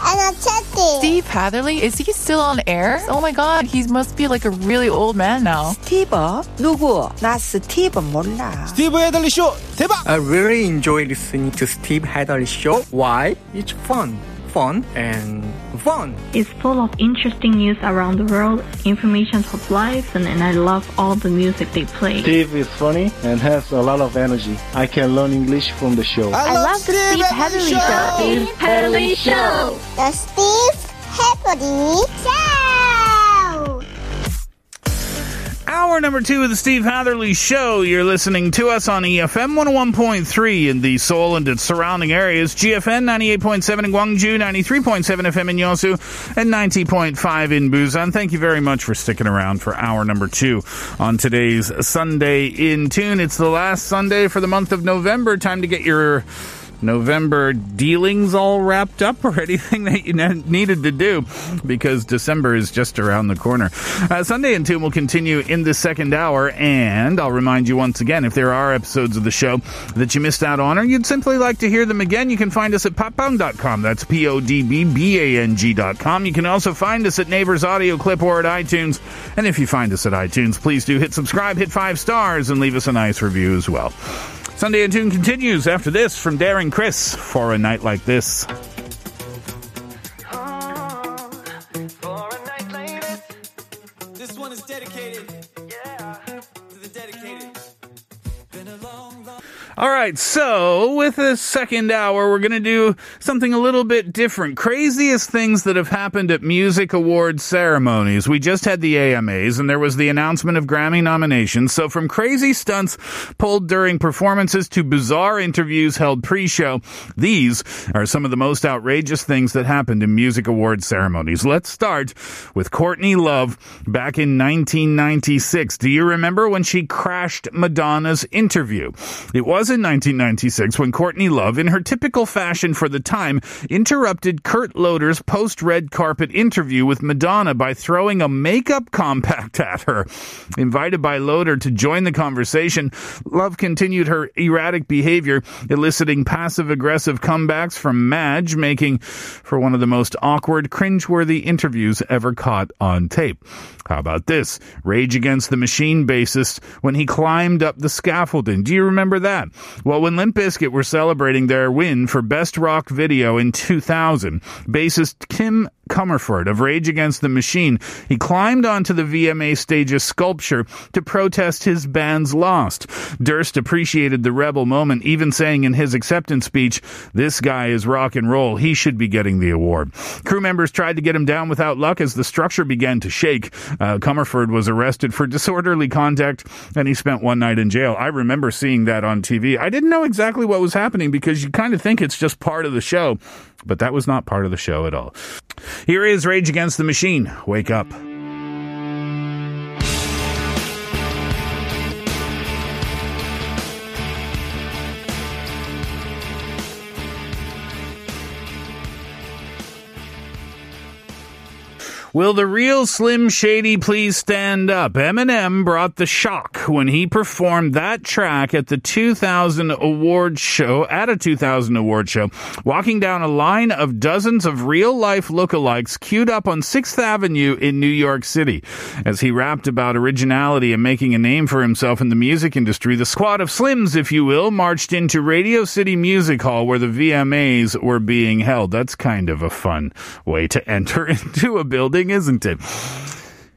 energetic. Steve Hatherly, is he still on air? Oh my god, he must be like a really old man now. Steve? 누구? 나 스티브 몰라. Steve Hatherly show, 대박! I really enjoy listening to Steve Hatherly show. Why? It's fun. Fun and fun. It's full of interesting news around the world, information of life, and I love all the music they play. Steve is funny and has a lot of energy. I can learn English from the show. I love the Steve Hatherly show. Steve Hatherly show. The Steve Hatherly show. Hour number two of the Steve Hatherly show. You're listening to us on EFM 101.3 in the Seoul and its surrounding areas, GFN 98.7 in Gwangju, 93.7 FM in Yeosu, and 90.5 in Busan. Thank you very much for sticking around for hour number two on today's Sunday in Tune. It's the last Sunday for the month of November. Time to get your November dealings all wrapped up or anything that you needed to do, because December is just around the corner. Sunday in Tune will continue in the second hour, and I'll remind you once again, if there are episodes of the show that you missed out on or you'd simply like to hear them again, you can find us at podbang.com. That's podbang.com. You can also find us at Neighbors Audio Clip or at iTunes, and if you find us at iTunes, please do hit subscribe, hit 5 stars, and leave us a nice review as well. Sunday in Tune continues after this from Darren Criss for A Night Like This. This one is dedicated. Yeah. To the dedicated. Been a long, long... All right, so with the second hour, we're going to do something a little bit different. Craziest things that have happened at music award ceremonies. We just had the AMAs, and there was the announcement of Grammy nominations. So from crazy stunts pulled during performances to bizarre interviews held pre-show, these are some of the most outrageous things that happened in music award ceremonies. Let's start with Courtney Love back in 1996. Do you remember when she crashed Madonna's interview? It was in 1996 when Courtney Love, in her typical fashion for the time, interrupted Kurt Loder's post-red carpet interview with Madonna by throwing a makeup compact at her. Invited by Loder to join the conversation, Love continued her erratic behavior, eliciting passive-aggressive comebacks from Madge, making for one of the most awkward, cringeworthy interviews ever caught on tape. How about this? Rage Against the Machine bassist when he climbed up the scaffolding. Do you remember that? Well, when Limp Bizkit were celebrating their win for Best Rock Video in 2000, bassist Kim Commerford of Rage Against the Machine, he climbed onto the VMA stage's sculpture to protest his band's loss. Durst appreciated the rebel moment, even saying in his acceptance speech, "This guy is rock and roll. He should be getting the award." Crew members tried to get him down without luck as the structure began to shake. Comerford was arrested for disorderly conduct, and he spent one night in jail. I remember seeing that on TV. I didn't know exactly what was happening because you kind of think it's just part of the show, but that was not part of the show at all. Here is Rage Against the Machine. Wake up. Will the real Slim Shady please stand up? Eminem brought the shock when he performed that track at a 2000 award show, walking down a line of dozens of real-life lookalikes queued up on Sixth Avenue in New York City. As he rapped about originality and making a name for himself in the music industry, the squad of Slims, if you will, marched into Radio City Music Hall where the VMAs were being held. That's kind of a fun way to enter into a building, isn't it?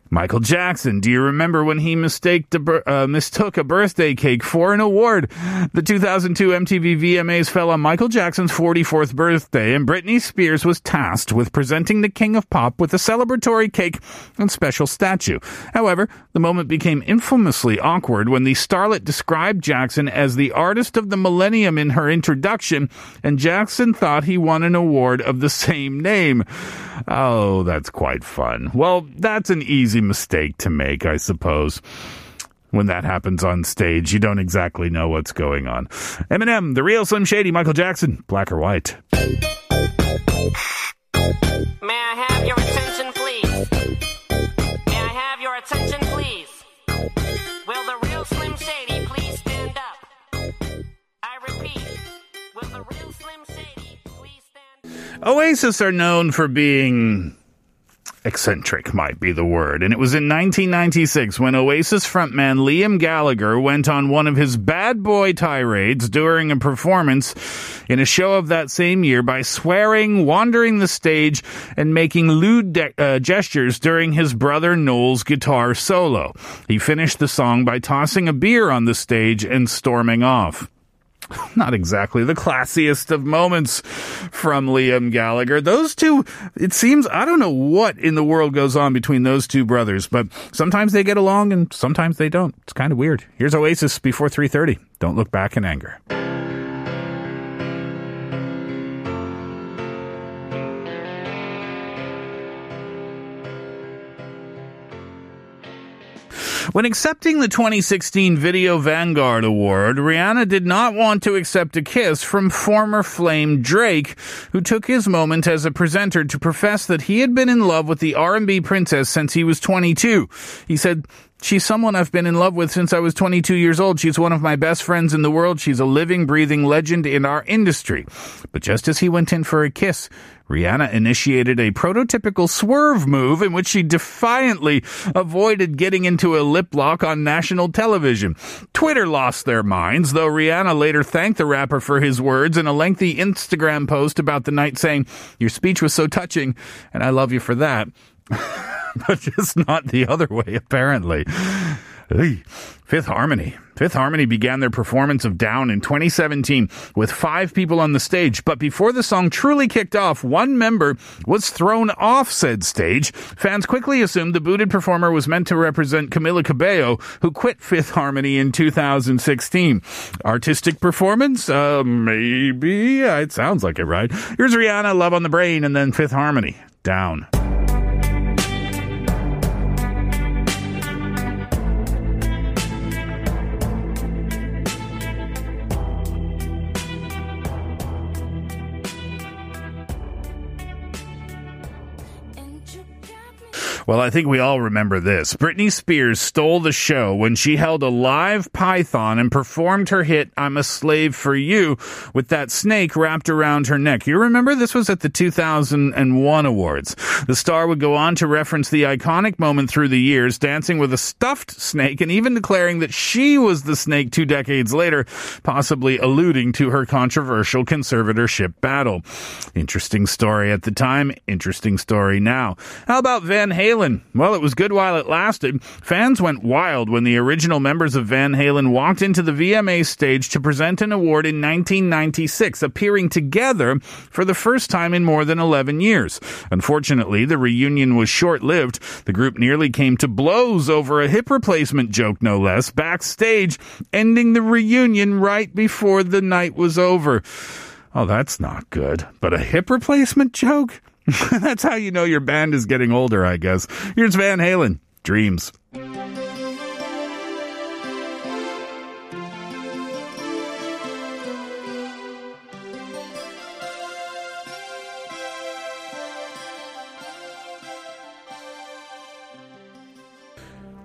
Michael Jackson, do you remember when he mistook a birthday cake for an award? The 2002 MTV VMAs fell on Michael Jackson's 44th birthday, and Britney Spears was tasked with presenting the King of Pop with a celebratory cake and special statue. However, the moment became infamously awkward when the starlet described Jackson as the artist of the millennium in her introduction, and Jackson thought he won an award of the same name. Oh, that's quite fun. Well, that's an easy mistake to make, I suppose. when that happens on stage. You don't exactly know what's going on. Eminem, The Real Slim Shady, Michael Jackson, Black or White. May I have your attention, please? May I have your attention, please? Will The Real Slim Shady please stand up? I repeat, will The Real Slim Shady please stand up? Oasis are known for being... eccentric might be the word. And it was in 1996 when Oasis frontman Liam Gallagher went on one of his bad boy tirades during a performance in a show of that same year by swearing, wandering the stage, and making lewd gestures during his brother Noel's guitar solo. He finished the song by tossing a beer on the stage and storming off. Not exactly the classiest of moments from Liam Gallagher. Those two, it seems, I don't know what in the world goes on between those two brothers, but sometimes they get along and sometimes they don't. It's kind of weird. Here's Oasis before 3:30. Don't Look Back in Anger. When accepting the 2016 Video Vanguard Award, Rihanna did not want to accept a kiss from former flame Drake, who took his moment as a presenter to profess that he had been in love with the R&B princess since he was 22. He said, "She's someone I've been in love with since I was 22 years old. She's one of my best friends in the world. She's a living, breathing legend in our industry." But just as he went in for a kiss, Rihanna initiated a prototypical swerve move in which she defiantly avoided getting into a lip lock on national television. Twitter lost their minds, though Rihanna later thanked the rapper for his words in a lengthy Instagram post about the night, saying, "Your speech was so touching, and I love you for that." But just not the other way, apparently. Fifth Harmony began their performance of Down in 2017 with 5 people on the stage. But before the song truly kicked off, one member was thrown off said stage. Fans quickly assumed the booted performer was meant to represent Camila Cabello, who quit Fifth Harmony in 2016. Artistic performance? Maybe. It sounds like it, right? Here's Rihanna, Love on the Brain, and then Fifth Harmony, Down. Well, I think we all remember this. Britney Spears stole the show when she held a live python and performed her hit I'm a Slave for You with that snake wrapped around her neck. You remember this was at the 2001 awards. The star would go on to reference the iconic moment through the years, dancing with a stuffed snake and even declaring that she was the snake 2 decades later, possibly alluding to her controversial conservatorship battle. Interesting story at the time, interesting story now. How about Van Halen? Well, it was good while it lasted. Fans went wild when the original members of Van Halen walked into the VMA stage to present an award in 1996, appearing together for the first time in more than 11 years. Unfortunately, the reunion was short-lived. The group nearly came to blows over a hip replacement joke, no less, backstage, ending the reunion right before the night was over. Oh, that's not good. But a hip replacement joke? That's how you know your band is getting older, I guess. Here's Van Halen, Dreams.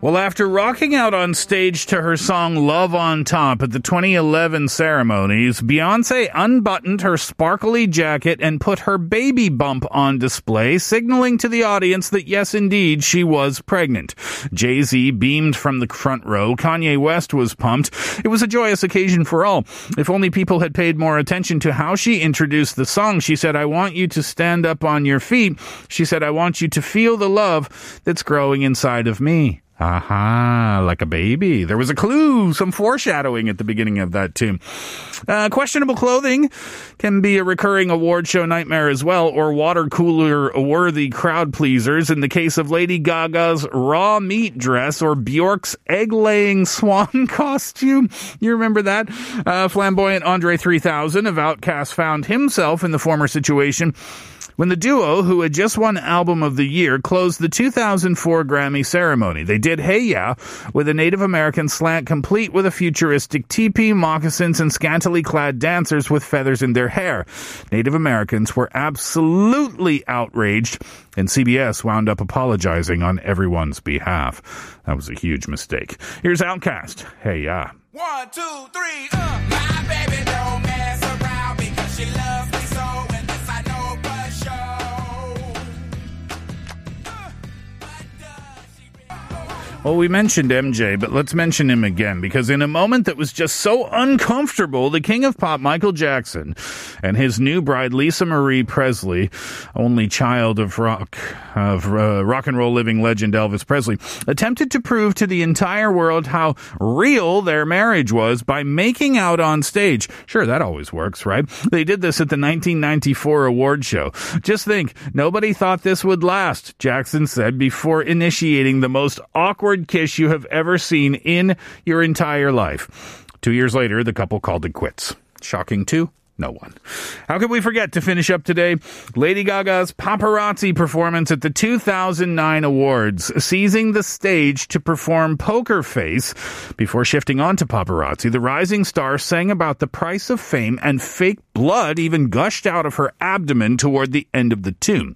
Well, after rocking out on stage to her song Love on Top at the 2011 ceremonies, Beyoncé unbuttoned her sparkly jacket and put her baby bump on display, signaling to the audience that yes, indeed, she was pregnant. Jay-Z beamed from the front row. Kanye West was pumped. It was a joyous occasion for all. If only people had paid more attention to how she introduced the song. She said, "I want you to stand up on your feet." She said, "I want you to feel the love that's growing inside of me." Aha, like a baby. There was a clue, some foreshadowing at the beginning of that tune. Questionable clothing can be a recurring award show nightmare as well, or water cooler-worthy crowd pleasers in the case of Lady Gaga's raw meat dress or Bjork's egg-laying swan costume. You remember that? Flamboyant Andre 3000 of Outkast found himself in the former situation when the duo, who had just won Album of the Year, closed the 2004 Grammy ceremony. They did Hey Ya with a Native American slant, complete with a futuristic teepee, moccasins, and scantily clad dancers with feathers in their hair. Native Americans were absolutely outraged, and CBS wound up apologizing on everyone's behalf. That was a huge mistake. Here's Outkast, Hey Ya. 1, 2, 3, up. My baby don't mess around because she loves me so, and this I know for sure. But does she really? Well, we mentioned MJ, but let's mention him again, because in a moment that was just so uncomfortable, the king of pop, Michael Jackson, and his new bride, Lisa Marie Presley, only child of rock and roll living legend Elvis Presley, attempted to prove to the entire world how real their marriage was by making out on stage. Sure, that always works, right? They did this at the 1994 award show. Just think, nobody thought this would last, Jackson said before initiating the most awkward kiss you have ever seen in your entire life. 2 years later, the couple called it quits. Shocking too? No one. How could we forget to finish up today? Lady Gaga's paparazzi performance at the 2009 awards, seizing the stage to perform Poker Face. Before shifting on to paparazzi, the rising star sang about the price of fame, and fake blood even gushed out of her abdomen toward the end of the tune.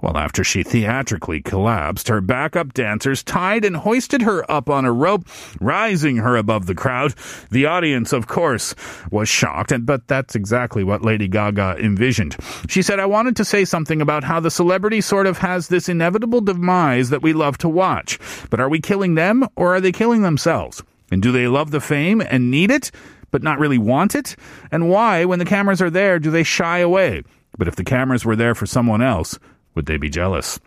Well, after she theatrically collapsed, her backup dancers tied and hoisted her up on a rope, rising her above the crowd. The audience, of course, was shocked, but that's exactly what Lady Gaga envisioned. She said, "I wanted to say something about how the celebrity sort of has this inevitable demise that we love to watch. But are we killing them, or are they killing themselves? And do they love the fame and need it, but not really want it? And why, when the cameras are there, do they shy away? But if the cameras were there for someone else, would they be jealous?"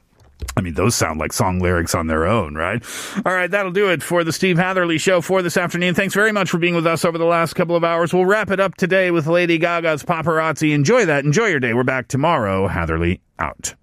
I mean, those sound like song lyrics on their own, right? All right, that'll do it for the Steve Hatherly Show for this afternoon. Thanks very much for being with us over the last couple of hours. We'll wrap it up today with Lady Gaga's Paparazzi. Enjoy that. Enjoy your day. We're back tomorrow. Hatherly out.